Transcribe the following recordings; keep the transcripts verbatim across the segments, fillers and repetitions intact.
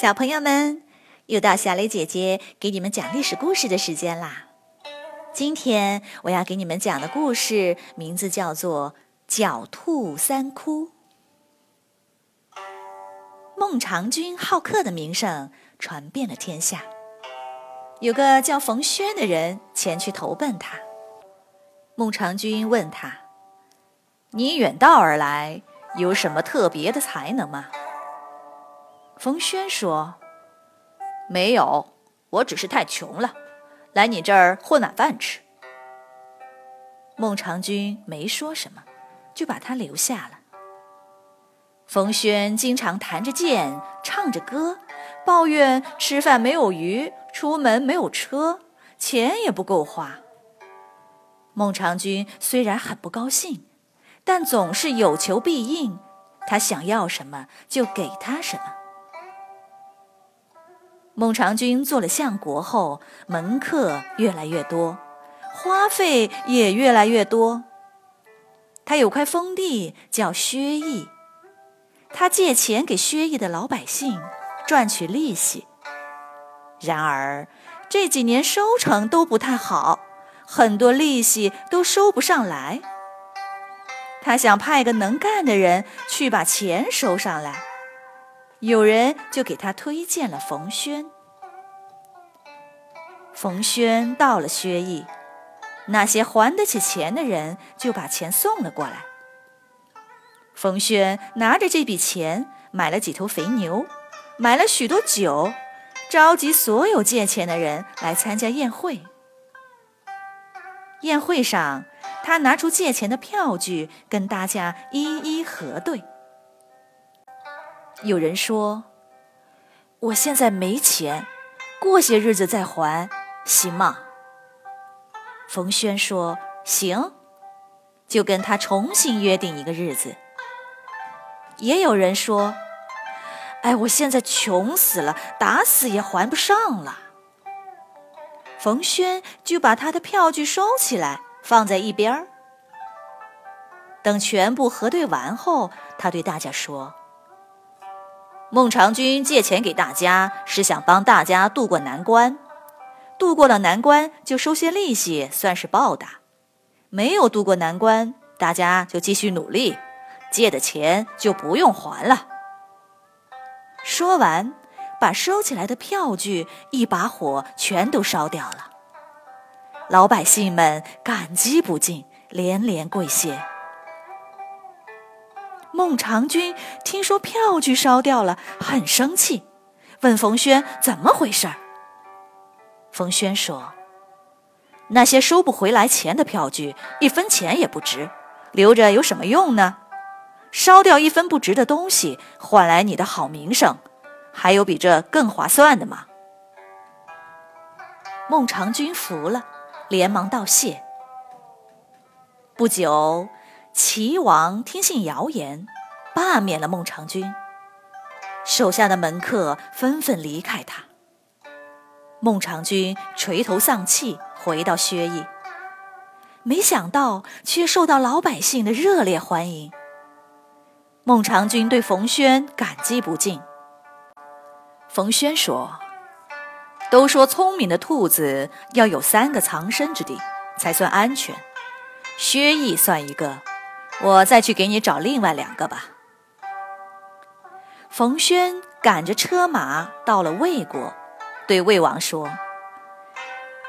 小朋友们，又到小蕾姐姐给你们讲历史故事的时间啦！今天我要给你们讲的故事名字叫做《狡兔三窟》。孟尝君好客的名声传遍了天下，有个叫冯谖的人前去投奔他。孟尝君问他：“你远道而来，有什么特别的才能吗？”冯谖说：“没有，我只是太穷了，来你这儿混碗饭吃。”孟尝君没说什么，就把他留下了。冯谖经常弹着剑，唱着歌，抱怨吃饭没有鱼，出门没有车，钱也不够花。孟尝君虽然很不高兴，但总是有求必应，他想要什么就给他什么。孟尝君做了相国后，门客越来越多，花费也越来越多。他有块封地叫薛邑，他借钱给薛邑的老百姓赚取利息。然而这几年收成都不太好，很多利息都收不上来。他想派个能干的人去把钱收上来。有人就给他推荐了冯谖。冯谖到了薛邑，那些还得起钱的人就把钱送了过来。冯谖拿着这笔钱买了几头肥牛，买了许多酒，召集所有借钱的人来参加宴会。宴会上，他拿出借钱的票据跟大家一一核对。有人说：“我现在没钱，过些日子再还，行吗？”冯谖说：“行。”就跟他重新约定一个日子。也有人说：“哎，我现在穷死了，打死也还不上了。”冯谖就把他的票据收起来，放在一边儿。等全部核对完后，他对大家说：“孟尝君借钱给大家，是想帮大家渡过难关。渡过了难关，就收些利息，算是报答；没有渡过难关，大家就继续努力，借的钱就不用还了。”说完，把收起来的票据一把火全都烧掉了。老百姓们感激不尽，连连跪谢。孟尝君听说票据烧掉了，很生气，问冯谖怎么回事。冯谖说：“那些收不回来钱的票据，一分钱也不值，留着有什么用呢？烧掉一分不值的东西，换来你的好名声，还有比这更划算的吗？”孟尝君服了，连忙道谢。不久，齐王听信谣言，罢免了孟尝君，手下的门客纷纷离开他。孟尝君垂头丧气，回到薛邑，没想到却受到老百姓的热烈欢迎。孟尝君对冯谖感激不尽。冯谖说：“都说聪明的兔子要有三个藏身之地才算安全，薛邑算一个，我再去给你找另外两个吧。”冯谖赶着车马到了魏国，对魏王说：“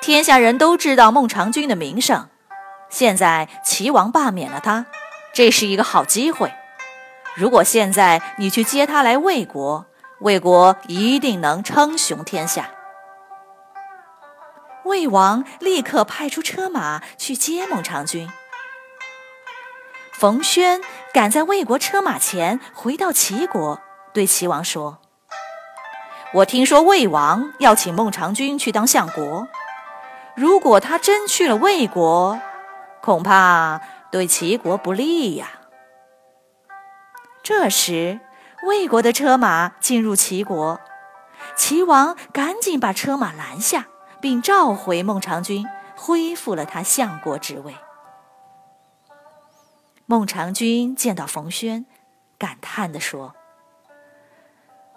天下人都知道孟尝君的名声，现在齐王罢免了他，这是一个好机会。如果现在你去接他来魏国，魏国一定能称雄天下。”魏王立刻派出车马去接孟尝君。冯谖赶在魏国车马前回到齐国，对齐王说：“我听说魏王要请孟尝君去当相国，如果他真去了魏国，恐怕对齐国不利呀。”这时，魏国的车马进入齐国，齐王赶紧把车马拦下，并召回孟尝君，恢复了他相国职位。孟尝君见到冯谖，感叹地说：“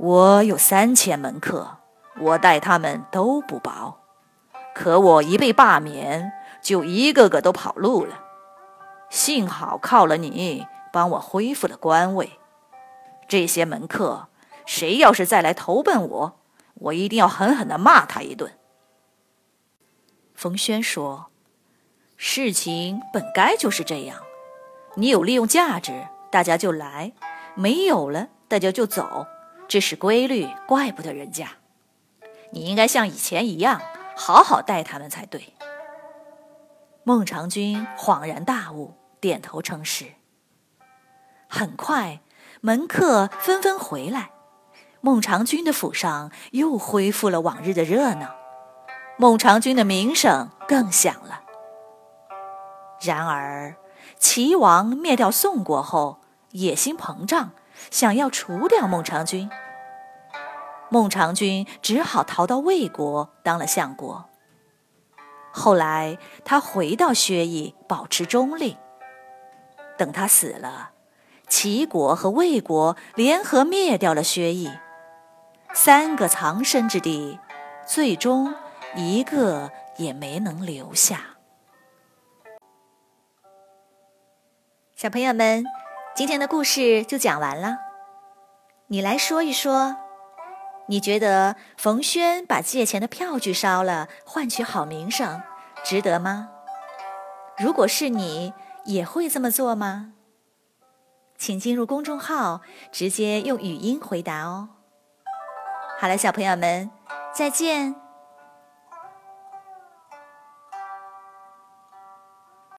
我有三千门客，我待他们都不薄。可我一被罢免，就一个个都跑路了。幸好靠了你，帮我恢复了官位。这些门客，谁要是再来投奔我，我一定要狠狠地骂他一顿。”冯轩说：“事情本该就是这样，你有利用价值，大家就来；没有了，大家就走，这是规律，怪不得人家。你应该像以前一样，好好待他们才对。”孟尝君恍然大悟，点头称是。很快，门客纷纷回来，孟尝君的府上又恢复了往日的热闹。孟尝君的名声更响了。然而，齐王灭掉宋国后，野心膨胀，想要除掉孟尝君。孟尝君只好逃到魏国，当了相国。后来，他回到薛邑，保持中立。等他死了，齐国和魏国联合灭掉了薛邑。三个藏身之地，最终一个也没能留下。小朋友们，今天的故事就讲完了。你来说一说，你觉得冯轩把借钱的票据烧了，换取好名声，值得吗？如果是你，也会这么做吗？请进入公众号，直接用语音回答哦。好了，小朋友们，再见。